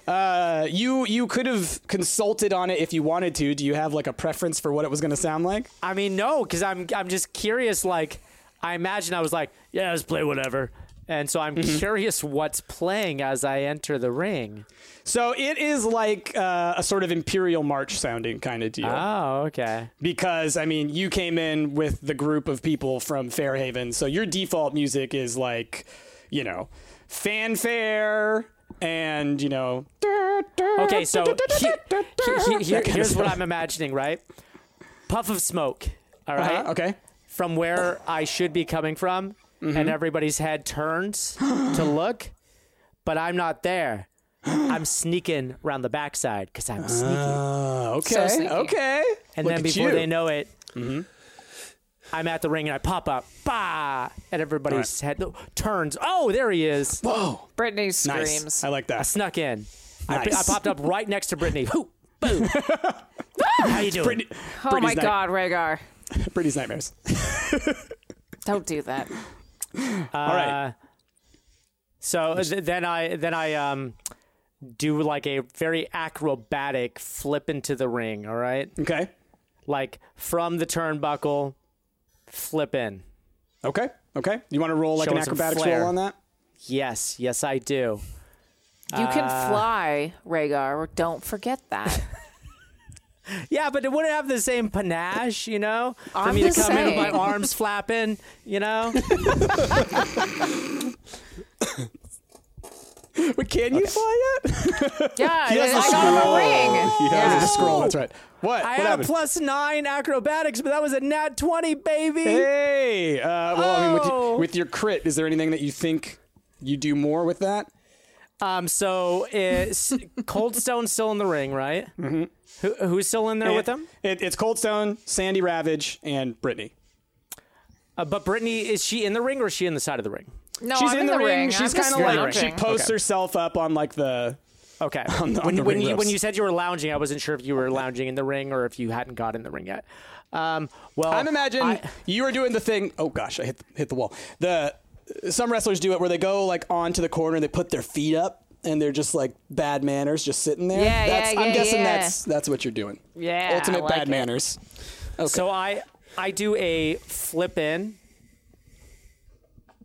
Uh, you you could have consulted on it if you wanted to. Do you have like a preference for what it was going to sound like? I mean, no, because I'm I'm just curious. Like, I imagine I was like, yeah, let's play whatever. And so I'm mm-hmm. curious what's playing as I enter the ring. So it is like uh, a sort of Imperial March sounding kind of deal. Oh, okay. Because, I mean, you came in with the group of people from Fairhaven. So your default music is like, you know, fanfare and, you know. Okay, so he, he, he, here, here's what I'm imagining, right? Puff of smoke. All right. Uh-huh, okay. From where I should be coming from. Mm-hmm. And everybody's head turns to look, but I'm not there. I'm sneaking around the backside because I'm sneaky. Uh, okay, so sneaky. Okay. And look then before you. They know it, mm-hmm. I'm at the ring and I pop up, bah! And everybody's right. head turns. Oh, there he is. Whoa. Brittany screams. Nice. I like that. I snuck in. Nice. I, I popped up right next to Brittany. Hoop, boom. How you doing? Brittany, oh Brittany's my God, night- Rhaegar. Brittany's nightmares. Don't do that. Uh, All right. So th- then I then I um do like a very acrobatic flip into the ring. All right. Okay. Like from the turnbuckle, flip in. Okay. Okay. You want to roll like Showing an acrobatic roll on that? Yes. Yes, I do. You can uh, fly, Rhaegar. Don't forget that. Yeah, but it wouldn't have the same panache, you know? For I'm me to come saying. in with my arms flapping, you know? But can you fly yet? Yeah, he has I got a ring. He has yeah. a scroll, that's right. What? I what had happened? A plus nine acrobatics, but that was a nat twenty, baby. Hey! Uh, well, oh. I mean, with your, with your crit, is there anything that you think you do more with that? Um, so it's Cold Stone's still in the ring, right? Mm-hmm. Who, who's still in there it, with him? It, it's Cold Stone, Sandy Ravage, and Brittany. Uh, but Brittany, is she in the ring or is she in the side of the ring? No, she's I'm in the, the ring. ring. She's kind of like she posts okay. herself up on like the okay. On the, when, on the when ring you ropes. When you said you were lounging, I wasn't sure if you were lounging in the ring or if you hadn't got in the ring yet. Um, well, I'm imagining I, you were doing the thing. Oh gosh, I hit hit the wall. The Some wrestlers do it where they go like onto the corner and they put their feet up and they're just like bad manners just sitting there. Yeah, that's, yeah, I'm yeah, guessing yeah. that's that's what you're doing. Yeah. Ultimate like bad it. manners. Okay. So I I do a flip in,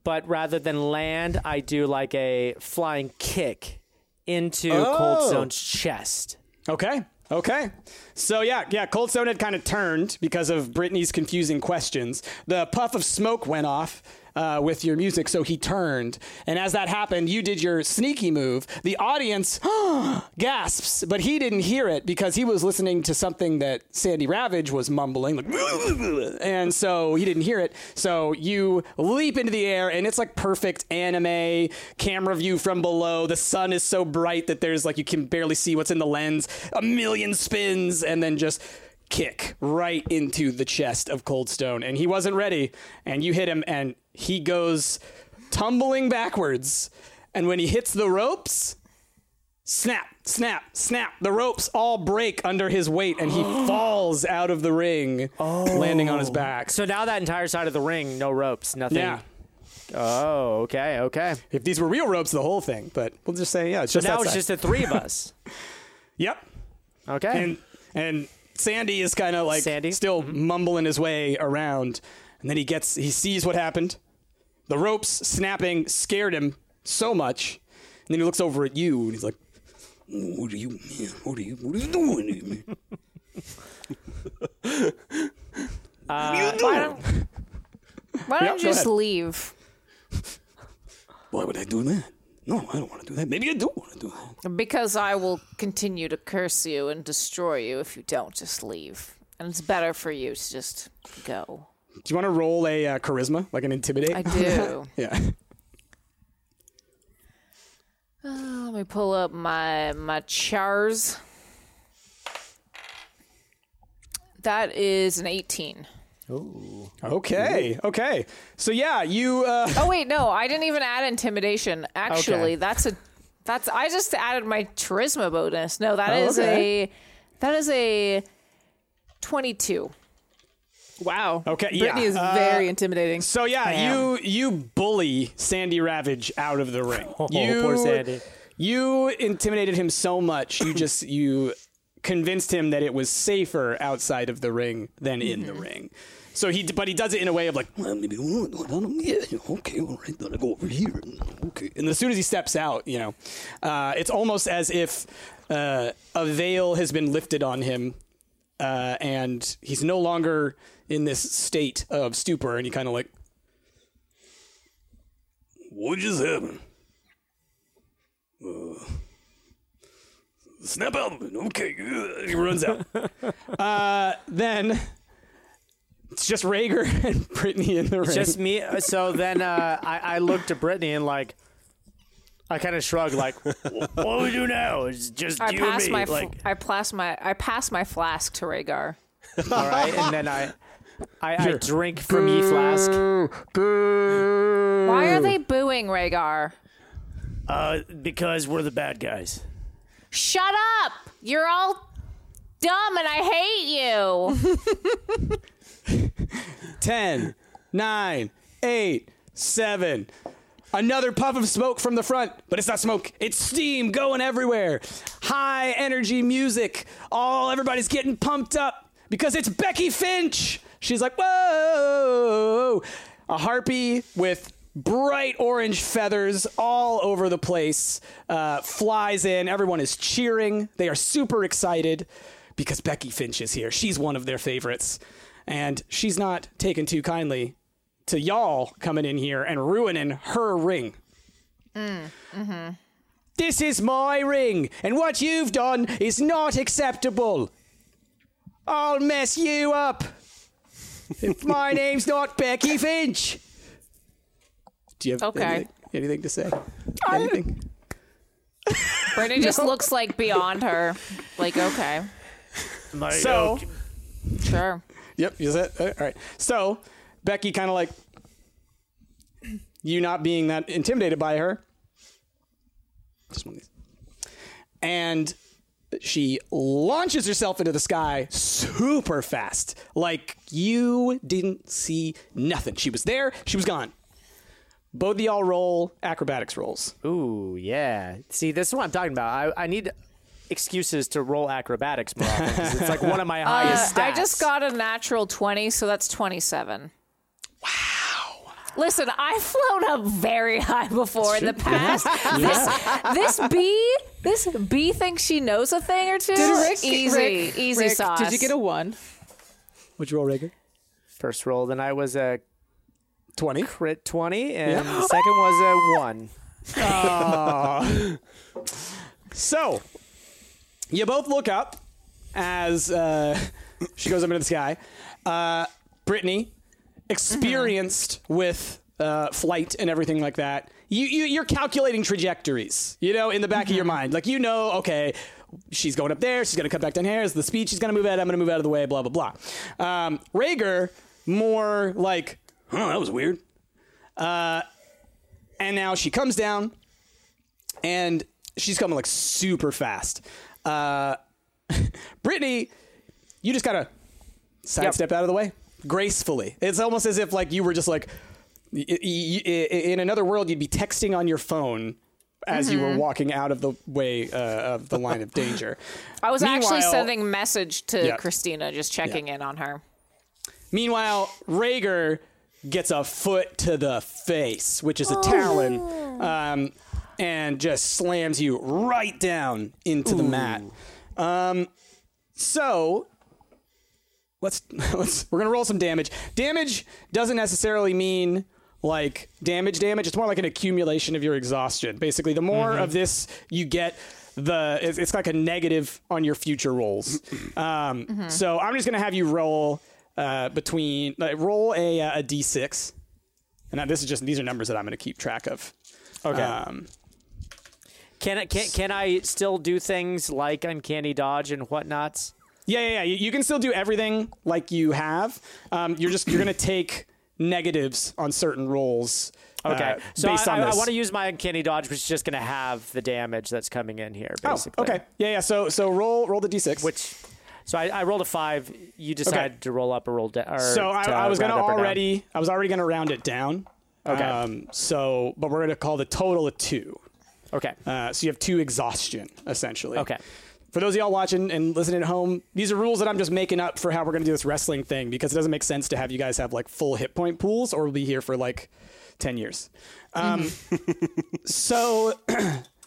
but rather than land, I do like a flying kick into oh. Cold Stone's chest. Okay. Okay. So, yeah, yeah, Cold Stone had kind of turned because of Brittany's confusing questions. The puff of smoke went off uh, with your music, so he turned. And as that happened, you did your sneaky move. The audience gasps, but he didn't hear it because he was listening to something that Sandy Ravage was mumbling. Like, and so he didn't hear it. So you leap into the air, and it's like perfect anime camera view from below. The sun is so bright that there's like you can barely see what's in the lens. A million spins. And then just kick right into the chest of Cold Stone. And he wasn't ready. And you hit him and he goes tumbling backwards. And when he hits the ropes, snap, snap, snap. The ropes all break under his weight and he falls out of the ring, oh. landing on his back. So now that entire side of the ring, no ropes, nothing. Yeah. Oh, okay, okay. If these were real ropes, the whole thing. But we'll just say, yeah, it's just so now outside. It's just the three of us. Yep. Okay. And And Sandy is kind of like Sandy? still mm-hmm. mumbling his way around. And then he gets, he sees what happened. The ropes snapping scared him so much. And then he looks over at you and he's like, what are you, what are you, what are you doing? uh, what are you doing? Why don't, why don't yep, you just leave? Why would I do that? No, I don't want to do that. Maybe I do want to do that. Because I will continue to curse you and destroy you if you don't just leave. And it's better for you to just go. Do you want to roll a uh, charisma, like an intimidate? I do. Yeah. Uh, let me pull up my my chars. That is an eighteen. Ooh. Okay. Ooh. Okay. So yeah, you. Uh... Oh wait, no, I didn't even add intimidation. Actually, okay. that's a that's. I just added my charisma bonus. No, that oh, is okay. a that is a twenty-two. Wow. Okay. Brittany yeah. is uh, very intimidating. So yeah, Damn. you you bully Sandy Ravage out of the ring. Oh, you, poor Sandy. You intimidated him so much. You just you. convinced him that it was safer outside of the ring than in mm-hmm. the ring. So he, but he does it in a way of like, well, maybe, yeah, okay, all right, then I go over here. Okay. And as soon as he steps out, you know, uh, it's almost as if uh, a veil has been lifted on him uh, and he's no longer in this state of stupor. And he kind of like, what just happened? Uh... Snap out of it. Okay. He runs out. uh, then it's just Rhaegar and Brittany in the ring. Just me. So then uh, I, I look to Brittany and like, I kind of shrug like, what do we do now? It's just I you pass and me. My like, f- I, pass my, I pass my flask to Rhaegar. All right. And then I... I, I drink from Boo. ye flask. Boo. Why are they booing Rhaegar? Uh, because we're the bad guys. Shut up! You're all dumb and I hate you. Ten, nine, eight, seven. Another puff of smoke from the front, but it's not smoke. It's steam going everywhere. High energy music. All everybody's getting pumped up because it's Becky Finch. She's like, whoa! A harpy with bright orange feathers all over the place, uh, flies in. Everyone is cheering. They are super excited because Becky Finch is here. She's one of their favorites, and she's not taken too kindly to y'all coming in here and ruining her ring. Mm, mm-hmm. This is my ring, and what you've done is not acceptable. I'll mess you up. If my name's not Becky Finch. Do you have okay. anything, anything to say? Anything? Brittany just no. looks like beyond her. Like, okay. My so. Own. Sure. Yep. Is that, all right. So Becky kind of like, you not being that intimidated by her. Just one of these. And she launches herself into the sky super fast. Like you didn't see nothing. She was there. She was gone. Both of y'all roll acrobatics rolls. Ooh, yeah. See, this is what I'm talking about. I, I need excuses to roll acrobatics more often, 'cause it's like one of my highest uh, stats. I just got a natural twenty, so that's twenty-seven. Wow. Listen, I've flown up very high before in the past. Yeah. This this bee, this bee thinks she knows a thing or two. Did Rick, easy, Rick, easy Rick, sauce. Did you get a one? What'd you roll, Rhaegar? First roll, then I was a... twenty. Crit twenty, and yeah. the second was a one. Oh. So, you both look up as uh, she goes up into the sky. Uh, Brittany, experienced mm-hmm. with uh, flight and everything like that, you, you, you're calculating trajectories, you know, in the back mm-hmm. of your mind. Like, you know, okay, she's going up there, she's going to come back down here, is the speed she's going to move at, I'm going to move out of the way, blah, blah, blah. Um, Rhaegar, more like... Oh, that was weird. Uh, and now she comes down, and she's coming, like, super fast. Uh, Brittany, you just gotta sidestep yep. out of the way gracefully. It's almost as if, like, you were just, like, y- y- y- in another world, you'd be texting on your phone as mm-hmm. you were walking out of the way uh, of the line of danger. I was Meanwhile, actually sending a message to yep. Christina, just checking yep. in on her. Meanwhile, Rhaegar... gets a foot to the face, which is a oh. talon, um, and just slams you right down into Ooh. the mat. Um, so let's let's we're gonna roll some damage. Damage doesn't necessarily mean like damage damage. It's more like an accumulation of your exhaustion. Basically, the more mm-hmm. of this you get, the it's, it's like a negative on your future rolls. Um, mm-hmm. So I'm just gonna have you roll. Uh, between uh, roll a uh, a d six, and I, this is just these are numbers that I'm going to keep track of. Okay. Um, can I can can I still do things like uncanny dodge and whatnots? Yeah, yeah, yeah. You, you can still do everything like you have. Um, you're just you're gonna take negatives on certain rolls. Okay, uh, so based I, on I, I want to use my uncanny dodge, which is just gonna have the damage that's coming in here. Basically. Oh, okay. Yeah, yeah. So so roll roll the d six. Which. So I, I rolled a five. You decided okay. to roll up or roll down. Da- so I, to I was going to already, I was already going to round it down. Okay. Um, so, but we're going to call the total a two. Okay. Uh, so you have two exhaustion, essentially. Okay. For those of y'all watching and listening at home, these are rules that I'm just making up for how we're going to do this wrestling thing, because it doesn't make sense to have you guys have like full hit point pools, or we'll be here for like ten years. Um, so...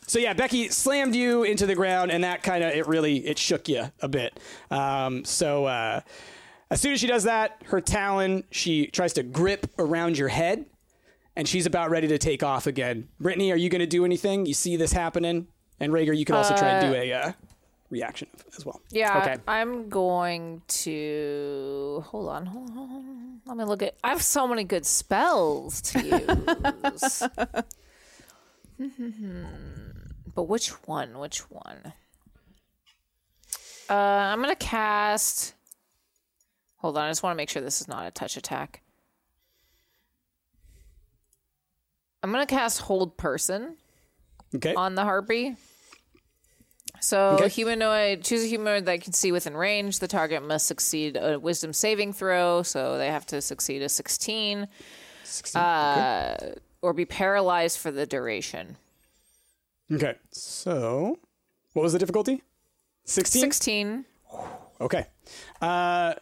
So yeah, Becky slammed you into the ground, and that kind of, it really, it shook you a bit. Um, so uh, as soon as she does that, her talon, she tries to grip around your head, and she's about ready to take off again. Brittany, are you going to do anything? You see this happening? And Rhaegar, you can also uh, try and do a uh, reaction as well. Yeah, okay. I'm going to, hold on, hold on. Let me look at, I have so many good spells to use. But which one? Which one? Uh, I'm going to cast... Hold on. I just want to make sure this is not a touch attack. I'm going to cast Hold Person okay. on the Harpy. So okay. a humanoid, choose a humanoid that can see within range. The target must succeed a Wisdom saving throw, so they have to succeed a sixteen. sixteen uh, okay. Or be paralyzed for the duration. Okay, so what was the difficulty? sixteen? sixteen. Okay. Uh,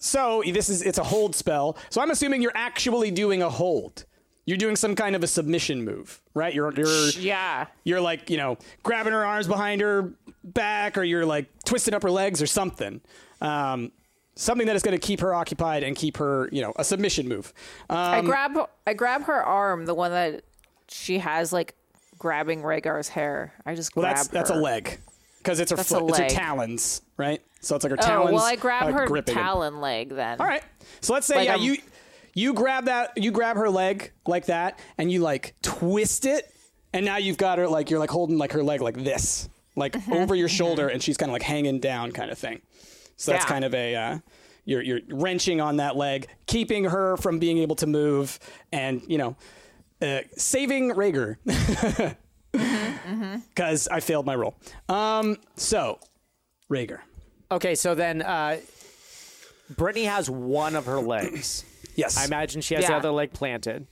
so this is, it's a hold spell. So I'm assuming you're actually doing a hold. You're doing some kind of a submission move, right? You're, you're, yeah. You're like, you know, grabbing her arms behind her back, or you're like twisting up her legs or something. Um, something that is going to keep her occupied and keep her, you know, a submission move. Um, I grab, I grab her arm, the one that she has like, grabbing Rhaegar's hair. I just well, grab that's, her. That's a leg. Because it's her foot. It's her talons, right? So it's like her oh, talons. Well, I grab uh, her talon him. Leg then. All right. So let's say, like, yeah, I'm... you you grab that, you grab her leg like that, and you like twist it, and now you've got her like, you're like holding like her leg like this, like mm-hmm. over your shoulder, and she's kind of like hanging down kind of thing. So that's yeah. kind of a, uh, you're you're wrenching on that leg, keeping her from being able to move, and, you know, Uh, saving Rhaegar, because mm-hmm, mm-hmm. I failed my roll. Um, so, Rhaegar. Okay, so then uh, Brittany has one of her legs. Yes, I imagine she has yeah. the other leg planted.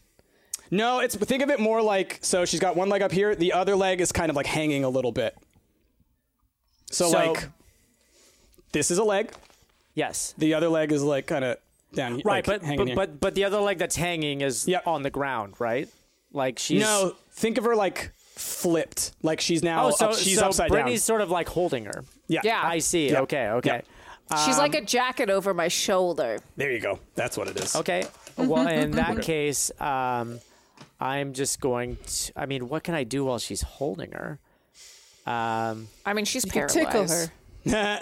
No, it's think of it more like, so she's got one leg up here. The other leg is kind of like hanging a little bit. So, so like, this is a leg. Yes, the other leg is like kind of. Down, right, like, but but, but but the other leg that's hanging is yep. on the ground, right? Like she's no. Think of her like flipped, like she's now. Oh, so, up, she's so upside Brittany's down. Brittany's sort of like holding her. Yeah, yeah. I see. Yep. Okay, okay. Yep. She's um, like a jacket over my shoulder. There you go. That's what it is. Okay. Well, in that case, um, I'm just going to, I mean, what can I do while she's holding her? Um, I mean, she's paralyzed. You can tickle her.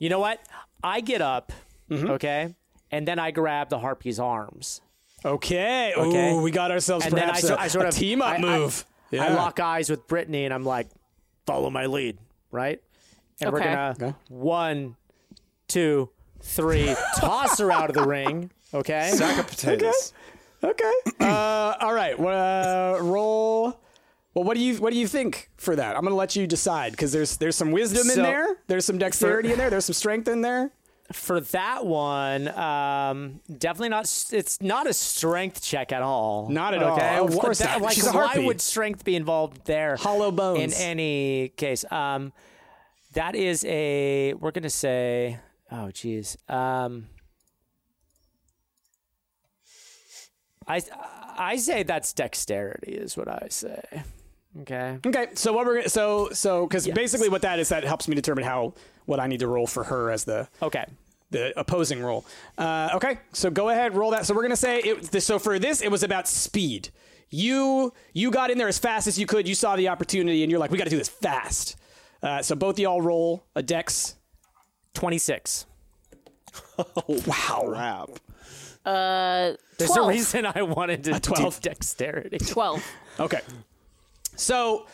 You know what? I get up. Mm-hmm. Okay. And then I grab the Harpy's arms. Okay. Okay. Ooh, we got ourselves and perhaps then I, a, I sort of, a team-up I, move. I, yeah. I lock eyes with Brittany, and I'm like, follow my lead, right? And okay. we're going to okay. one, two, three, toss her out of the ring, okay? Sack of potatoes. Okay. okay. Uh, all right. Well, uh, roll... Well, what do you what do you think for that? I'm going to let you decide, because there's, there's some wisdom so, in there. There's some dexterity for, in there. There's some strength in there. For that one, um, definitely not. It's not a strength check at all. Not at okay? all. Of course that, not. Like, she's a harpy. Why would strength be involved there? Hollow bones. In any case, um, that is a. We're gonna say. Oh, geez. Um, I I say that's dexterity is what I say. Okay. Okay. So what we're gonna, so so because yes. basically what that is, that helps me determine how what I need to roll for her as the okay. the opposing roll. Uh, okay, so go ahead, roll that. So we're going to say, it, so for this, it was about speed. You you got in there as fast as you could. You saw the opportunity, and you're like, we got to do this fast. Uh, so both of y'all roll a dex. twenty-six. Oh, wow. wow. Uh, There's a reason I wanted to do dexterity. twelve. Okay. So,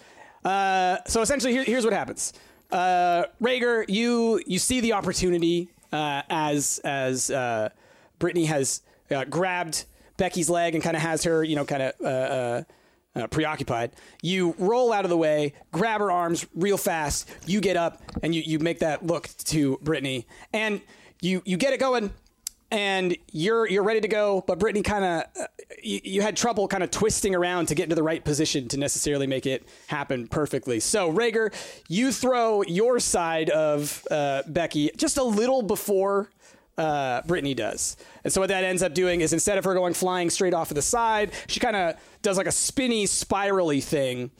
uh, so essentially, here, here's what happens. uh, Rhaegar, you you see the opportunity uh, as as uh, Brittany has uh, grabbed Becky's leg and kind of has her, you know, kind of uh, uh, uh, preoccupied. You roll out of the way, grab her arms real fast. You get up and you you make that look to Brittany, and you you get it going. And you're you're ready to go, but Brittany kind of uh, you, you had trouble kind of twisting around to get into the right position to necessarily make it happen perfectly. So Rhaegar, you throw your side of uh, Becky just a little before uh, Brittany does, and so what that ends up doing is instead of her going flying straight off of the side, she kind of does like a spinny, spirally thing,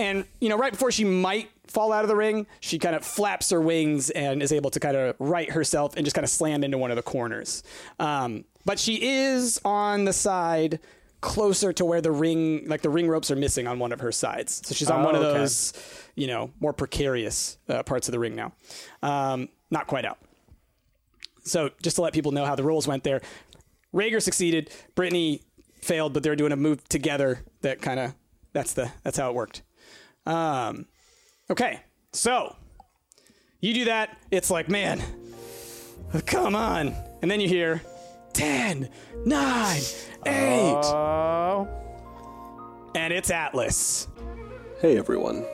and you know right before she might fall out of the ring, she kind of flaps her wings and is able to kind of right herself and just kind of slam into one of the corners. Um, but she is on the side closer to where the ring, like the ring ropes are missing on one of her sides. So she's on oh, one of okay. those, you know, more precarious uh, parts of the ring now. Um, not quite out. So just to let people know how the rules went there, Rhaegar succeeded, Brittany failed, but they're doing a move together that kind of, that's the, that's how it worked. Um, Okay, so you do that. It's like, man, come on. And then you hear ten, nine, eight. Uh... And it's Atlas. Hey, everyone.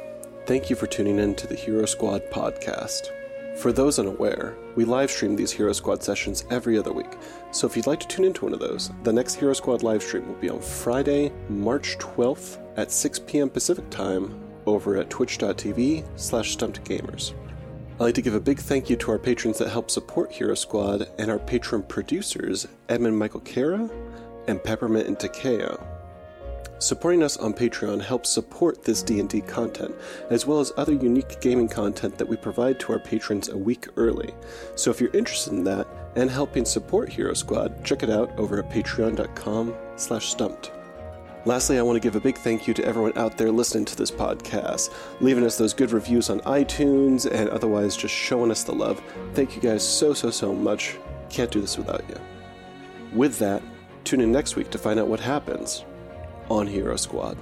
Thank you for tuning in to the Hero Squad podcast. For those unaware, we live stream these Hero Squad sessions every other week. So if you'd like to tune into one of those, the next Hero Squad live stream will be on Friday, March twelfth at six p.m. Pacific time, over at twitch.tv slash stumpedgamers. I'd like to give a big thank you to our patrons that help support Hero Squad and our patron producers, Edmund Michael Cara and Peppermint and Takeo. Supporting us on Patreon helps support this D and D content, as well as other unique gaming content that we provide to our patrons a week early. So if you're interested in that and helping support Hero Squad, check it out over at patreon.com slash stumped. Lastly, I want to give a big thank you to everyone out there listening to this podcast, leaving us those good reviews on iTunes, and otherwise just showing us the love. Thank you guys so, so, so much. Can't do this without you. With that, tune in next week to find out what happens on Hero Squad.